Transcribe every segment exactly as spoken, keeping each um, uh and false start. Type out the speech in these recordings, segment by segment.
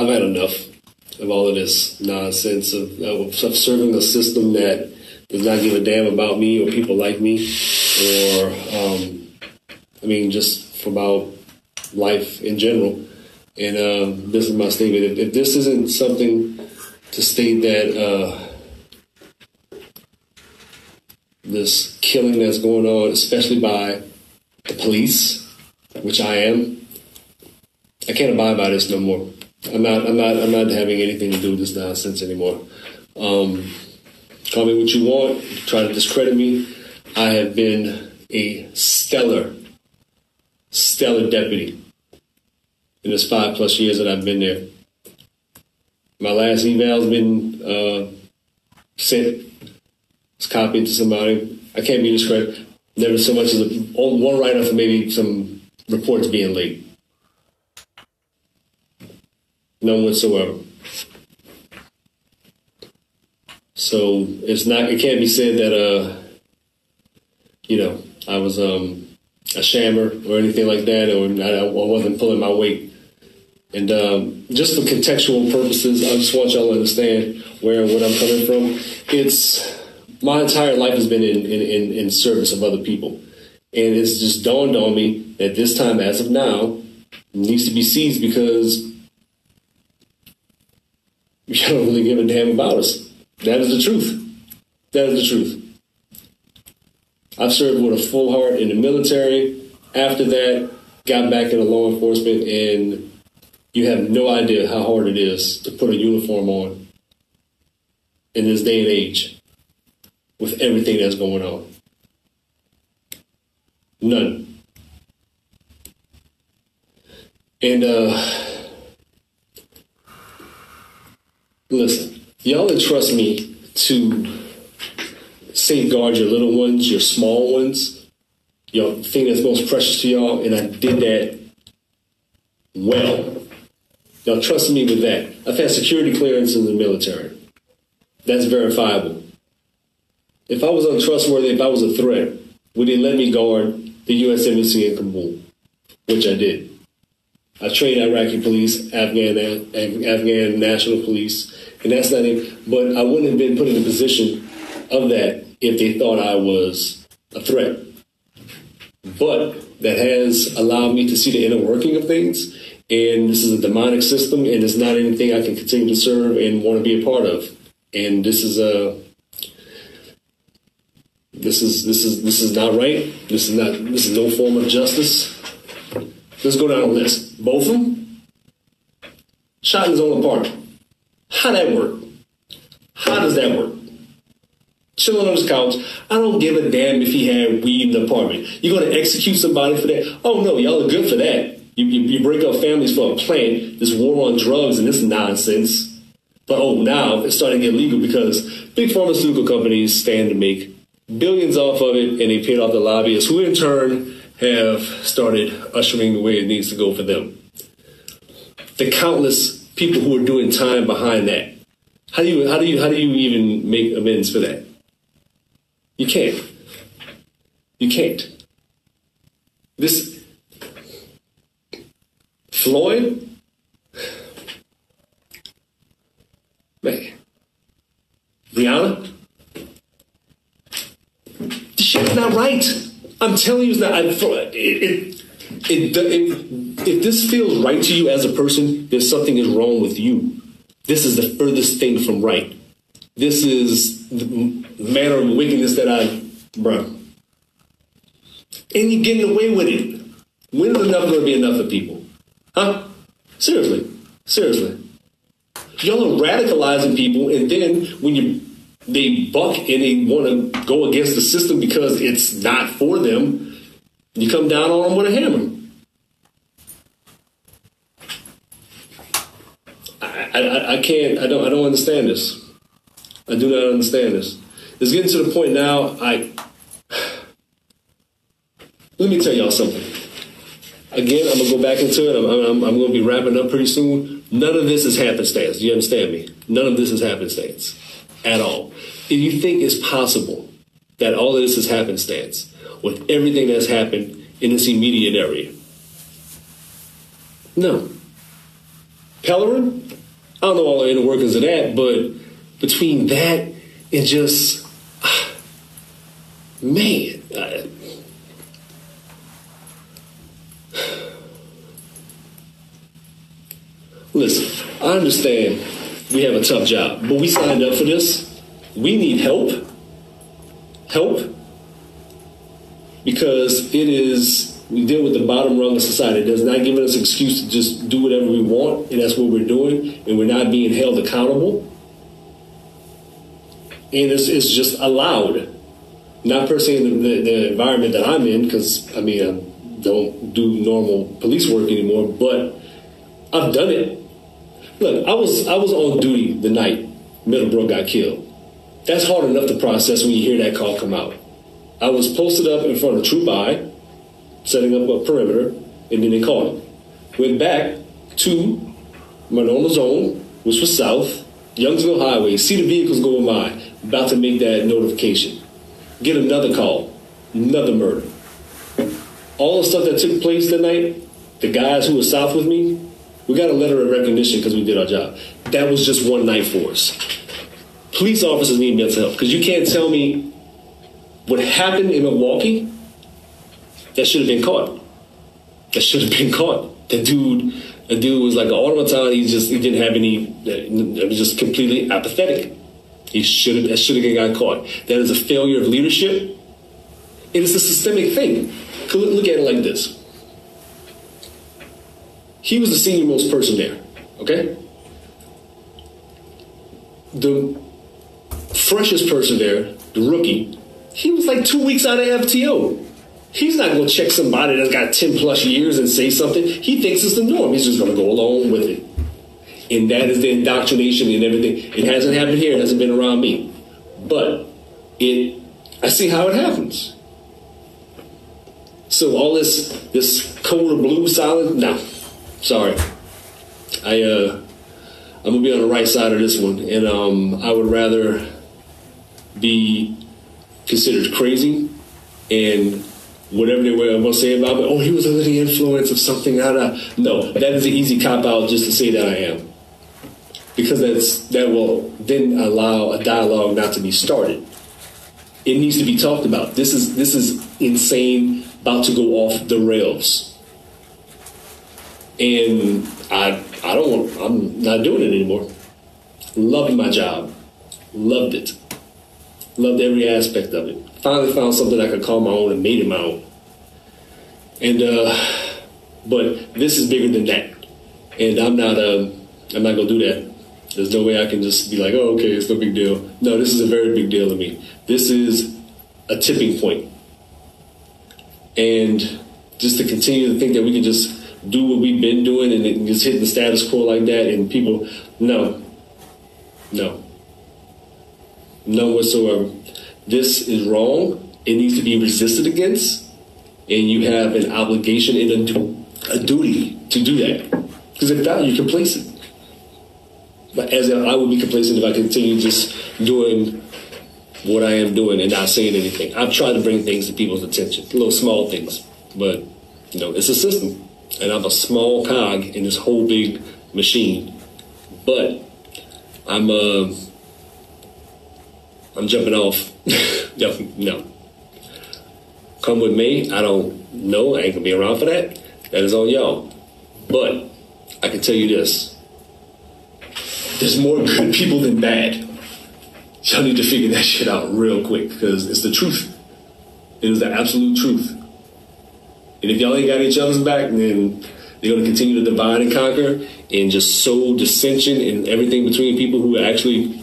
I've had enough of all of this nonsense of, of serving a system that does not give a damn about me or people like me, or um, I mean, just about life in general. And uh, this is my statement. If, if this isn't something to state that uh, this killing that's going on, especially by the police, which I am, I can't abide by this no more. I'm not. I'm not. I'm not having anything to do with this nonsense anymore. Um, Call me what you want, try to discredit me. I have been a stellar, stellar deputy in this five plus years that I've been there. My last eval's been uh, sent, it's copied to somebody. I can't be discredited. Never so much as a, one write-off for maybe some reports being late. None whatsoever. So it's not. It can't be said that uh, you know, I was um, a shammer or anything like that, or I, I wasn't pulling my weight. And um, just for contextual purposes, I just want y'all to understand where what I'm coming from. It's my entire life has been in in, in in service of other people, and it's just dawned on me that this time, as of now, needs to be seized because we don't really give a damn about us. That is the truth. That is the truth. I've served with a full heart in the military. After that, got back into law enforcement, and you have no idea how hard it is to put a uniform on in this day and age with everything that's going on. None. And, uh, listen. Y'all entrust me to safeguard your little ones, your small ones, your thing that's most precious to y'all, and I did that well. Y'all trust me with that. I've had security clearance in the military. That's verifiable. If I was untrustworthy, if I was a threat, would they let me guard the U S Embassy in Kabul? Which I did. I trained Iraqi police, Afghan, Af- Afghan National Police, and that's not it. But I wouldn't have been put in a position of that if they thought I was a threat. But that has allowed me to see the inner working of things. And this is a demonic system, and it's not anything I can continue to serve and want to be a part of. And this is a this is this is this is not right. This is not this is no form of justice. Let's go down the list. Both of them shot in his own apartment. How that work? How does that work? Chilling on his couch. I don't give a damn if he had weed in the apartment. You're going to execute somebody for that? Oh, no, y'all are good for that. You, you, you break up families for a plan, this war on drugs and this nonsense. But, oh, now it's starting to get legal because big pharmaceutical companies stand to make billions off of it, and they paid off the lobbyists, who in turn have started ushering the way it needs to go for them. The countless people who are doing time behind that. How do you how do you how do you even make amends for that? You can't. You can't. This Floyd, man, Brianna, this shit's not right. I'm telling you, it's not. I, it, it, it, it, it If this feels right to you as a person, then something is wrong with you. This is the furthest thing from right. This is the manner of wickedness that I, bro. And you're getting away with it. When is enough going to be enough for people? Huh? Seriously. Seriously. Y'all are radicalizing people, and then when you they buck and they want to go against the system because it's not for them, you come down on them with a hammer. I, I, I can't, I don't, I don't understand this. I do not understand this. It's getting to the point now, I, let me tell y'all something. Again, I'm going to go back into it. I'm, I'm, I'm going to be wrapping up pretty soon. None of this is happenstance. Do you understand me? None of this is happenstance at all. If you think it's possible that all of this is happenstance with everything that's happened in this immediate area, no. Pellerin, I don't know all the inner workings of that, but between that and just, man, I, listen, I understand we have a tough job, but we signed up for this. We need help. Help. Because it is, we deal with the bottom rung of society. It does not give us an excuse to just do whatever we want, and that's what we're doing, and we're not being held accountable. And it's, it's just allowed. Not per se in the, the, the environment that I'm in, because, I mean, I don't do normal police work anymore, but I've done it. Look, I was I was on duty the night Middlebrook got killed. That's hard enough to process when you hear that call come out. I was posted up in front of Troop I, setting up a perimeter, and then they called him. Went back to my normal zone, which was south, Youngsville Highway, see the vehicles going by, about to make that notification. Get another call, another murder. All the stuff that took place that night, the guys who were south with me, we got a letter of recognition because we did our job. That was just one night for us. Police officers need mental health, because you can't tell me what happened in Milwaukee, that should have been caught. That should have been caught. The dude, the dude was like an automaton. He just, he didn't have any, it was just completely apathetic. He should have, that should have got caught. That is a failure of leadership. It is a systemic thing. Look at it like this. He was the senior most person there, okay? The freshest person there, the rookie, he was like two weeks out of F T O. He's not going to check somebody that's got ten plus years and say something. He thinks it's the norm. He's just going to go along with it. And that is the indoctrination and everything. It hasn't happened here. It hasn't been around me. But it, I see how it happens. So all this, this code of blue silence, no. Sorry, I, uh, I'm gonna be on the right side of this one, and um, I would rather be considered crazy and whatever they were gonna say about me. Oh, he was under the influence of something. Not a, no, that is an easy cop out just to say that I am, because that's that will then allow a dialogue not to be started. It needs to be talked about. This is this is insane, about to go off the rails. And I, I don't want, I'm not doing it anymore. Loved my job. Loved it. Loved every aspect of it. Finally found something I could call my own and made it my own. And, uh, but this is bigger than that. And I'm not, uh, I'm not gonna do that. There's no way I can just be like, oh, okay, it's no big deal. No, this is a very big deal to me. This is a tipping point. And just to continue to think that we can just do what we've been doing and just hitting the status quo like that, and people, no, no, no whatsoever. This is wrong. It needs to be resisted against, and you have an obligation and a, du a duty to do that. Because if not, you're complacent. But as I would be complacent if I continue just doing what I am doing and not saying anything. I've tried to bring things to people's attention, little small things, but you know, it's a system. And I'm a small cog in this whole big machine, but I'm uh, I'm jumping off. no, no, come with me. I don't know. I ain't gonna be around for that. That is on y'all. But I can tell you this: there's more good people than bad. Y'all need to figure that shit out real quick, because it's the truth. It is the absolute truth. And if y'all ain't got each other's back, then they're going to continue to divide and conquer and just sow dissension and everything between people who actually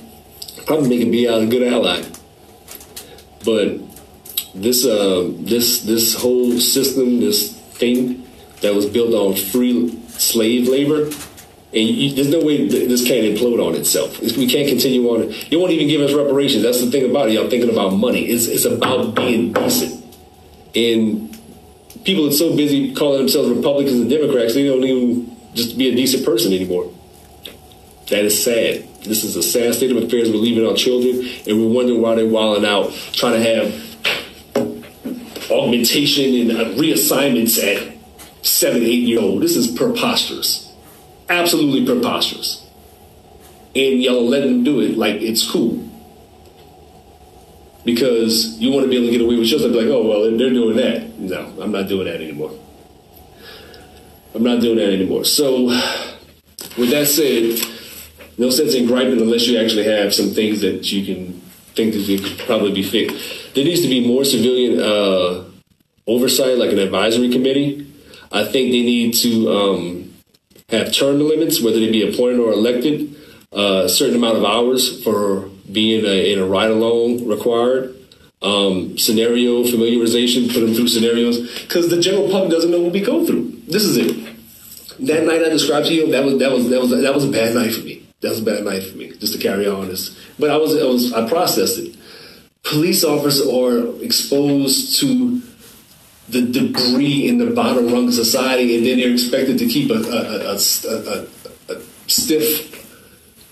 probably make it be out a good ally. But this, uh, this, this whole system, this thing that was built on free slave labor, and you, there's no way this can't implode on itself. We can't continue on it. They won't even give us reparations. That's the thing about it. Y'all thinking about money. It's, it's about being decent. And people are so busy calling themselves Republicans and Democrats, they don't even just be a decent person anymore. That is sad. This is a sad state of affairs. We're leaving our children, and we're wondering why they're wilding out, trying to have augmentation and reassignments at seven, eight year old. This is preposterous. absolutely preposterous. And y'all let them do it like it's cool. Because you want to be able to get away with yours. I'd be like, oh, well, they're doing that. No, I'm not doing that anymore. I'm not doing that anymore. So with that said, no sense in griping unless you actually have some things that you can think that you could probably be fixed. There needs to be more civilian uh, oversight, like an advisory committee. I think they need to um, have term limits, whether they be appointed or elected, uh, a certain amount of hours for being a, in a ride-along required, um, scenario familiarization, put them through scenarios, because the general public doesn't know what we go through. This is it. That night I described to you, that was that was that was that was a bad night for me. That was a bad night for me. Just to carry on this, but I was I was I processed it. Police officers are exposed to the debris in the bottom rung of society, and then they're expected to keep a a, a, a, a, a stiff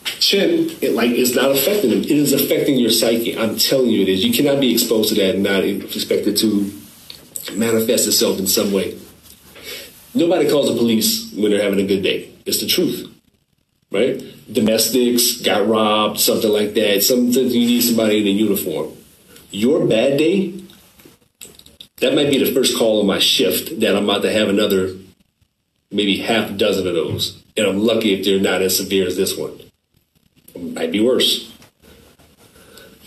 chin. It like it's not affecting them. It is affecting your psyche. I'm telling you, it is. You cannot be exposed to that and not expect it to manifest itself in some way. Nobody calls the police when they're having a good day. It's the truth, right? Domestics got robbed, something like that. Sometimes you need somebody in a uniform. Your bad day, that might be the first call on my shift that I'm about to have another maybe half a dozen of those. And I'm lucky if they're not as severe as this one. It might be worse.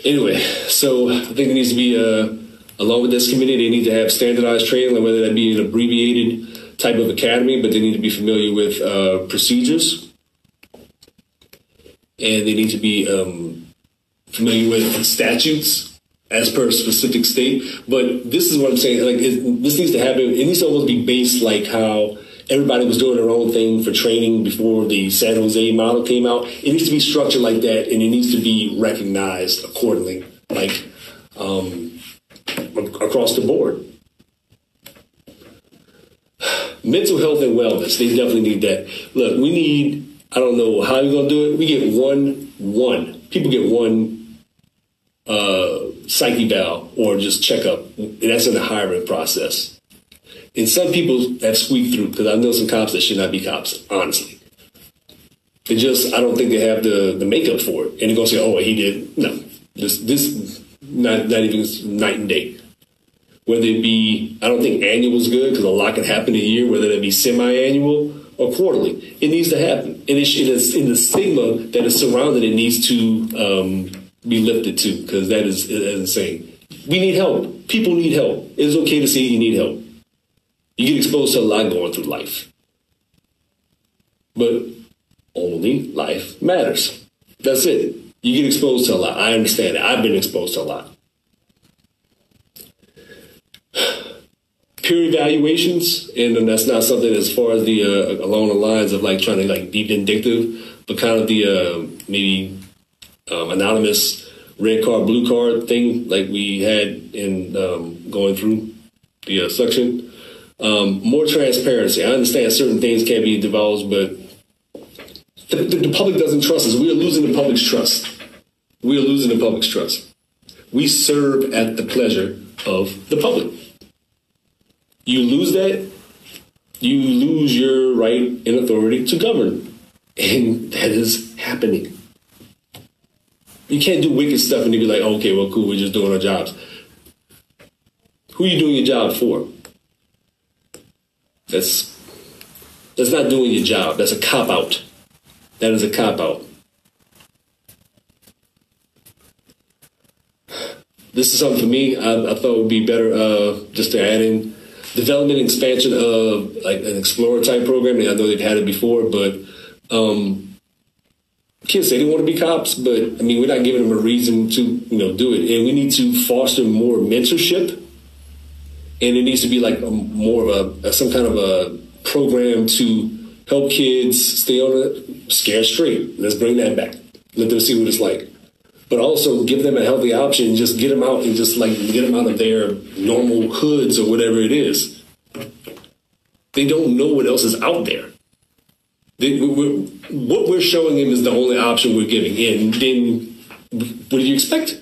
Anyway, so I think it needs to be, uh, along with this committee, they need to have standardized training, whether that be an abbreviated type of academy, but they need to be familiar with uh, procedures, and they need to be um, familiar with statutes as per a specific state. But this is what I'm saying, like it, this needs to happen, it needs to almost be based like how everybody was doing their own thing for training before the San Jose model came out. It needs to be structured like that, and it needs to be recognized accordingly, like um, across the board. Mental health and wellness, they definitely need that. Look, we need, I don't know how you're going to do it. We get one, one. People get one uh, psych eval or just checkup, and that's in the hiring process. And some people have squeaked through, because I know some cops that should not be cops, honestly. They just, I don't think they have the, the makeup for it. And they're going to say, oh, he did. No, this, this not, not even night and day. Whether it be, I don't think annual is good because a lot can happen in a year, whether that be semi-annual or quarterly. It needs to happen. And it is in the stigma that is surrounded, it needs to um, be lifted too, because that is, is insane. We need help. People need help. It is okay to say you need help. You get exposed to a lot going through life. But only life matters. That's it. You get exposed to a lot. I understand that. I've been exposed to a lot. Peer evaluations, and that's not something as far as the uh, along the lines of like trying to like be vindictive, but kind of the uh, maybe um, anonymous red card, blue card thing like we had in um, going through the uh, section. Um, more transparency. I understand certain things can't be divulged, but the, the, the public doesn't trust us. We are losing the public's trust. We are losing the public's trust. We serve at the pleasure of the public. You lose that, you lose your right and authority to govern. And that is happening. You can't do wicked stuff and be like, okay, well, cool, we're just doing our jobs. Who are you doing your job for? That's, that's not doing your job. That's a cop-out. That is a cop-out. This is something for me I, I thought would be better uh, just to add in. Development and expansion of like an explorer type program. I know they've had it before, but um, kids say they want to be cops, but I mean, we're not giving them a reason to, you know, do it. And we need to foster more mentorship, and it needs to be like a, more of a, some kind of a program to help kids stay on a scared straight. Let's bring that back. Let them see what it's like, but also give them a healthy option. Just get them out and just like get them out of their normal hoods or whatever it is. They don't know what else is out there. They, we're, what we're showing them is the only option we're giving. And then what do you expect?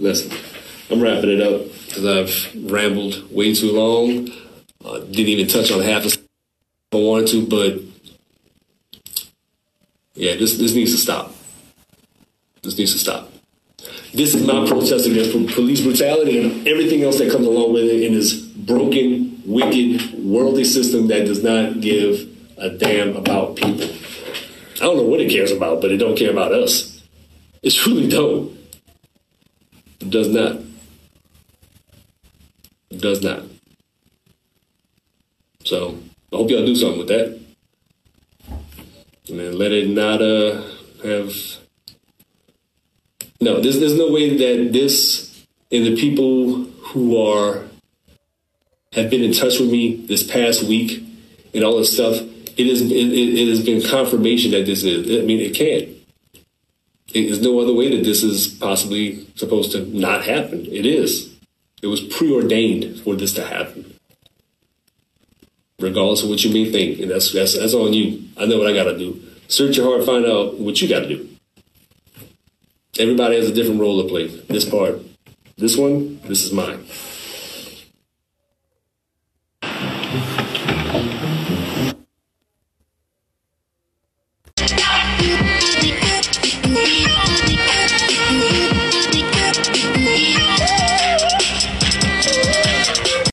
Listen, I'm wrapping it up because I've rambled way too long. Uh, didn't even touch on half the stuff I wanted to, but yeah, this this needs to stop. This needs to stop. This is my protest against police brutality and everything else that comes along with it in this broken, wicked, worldly system that does not give a damn about people. I don't know what it cares about, but it don't care about us. It truly don't. It does not. It does not. So I hope y'all do something with that. And then let it not uh, have... No, there's, there's no way that this and the people who are have been in touch with me this past week and all this stuff, it is it, it has been confirmation that this is, I mean, it can't. It, there's no other way that this is possibly supposed to not happen. It is. It was preordained for this to happen, regardless of what you may think. And that's, that's, that's on you. I know what I got to do. Search your heart, find out what you got to do. Everybody has a different role to play. This part, this one, this is mine.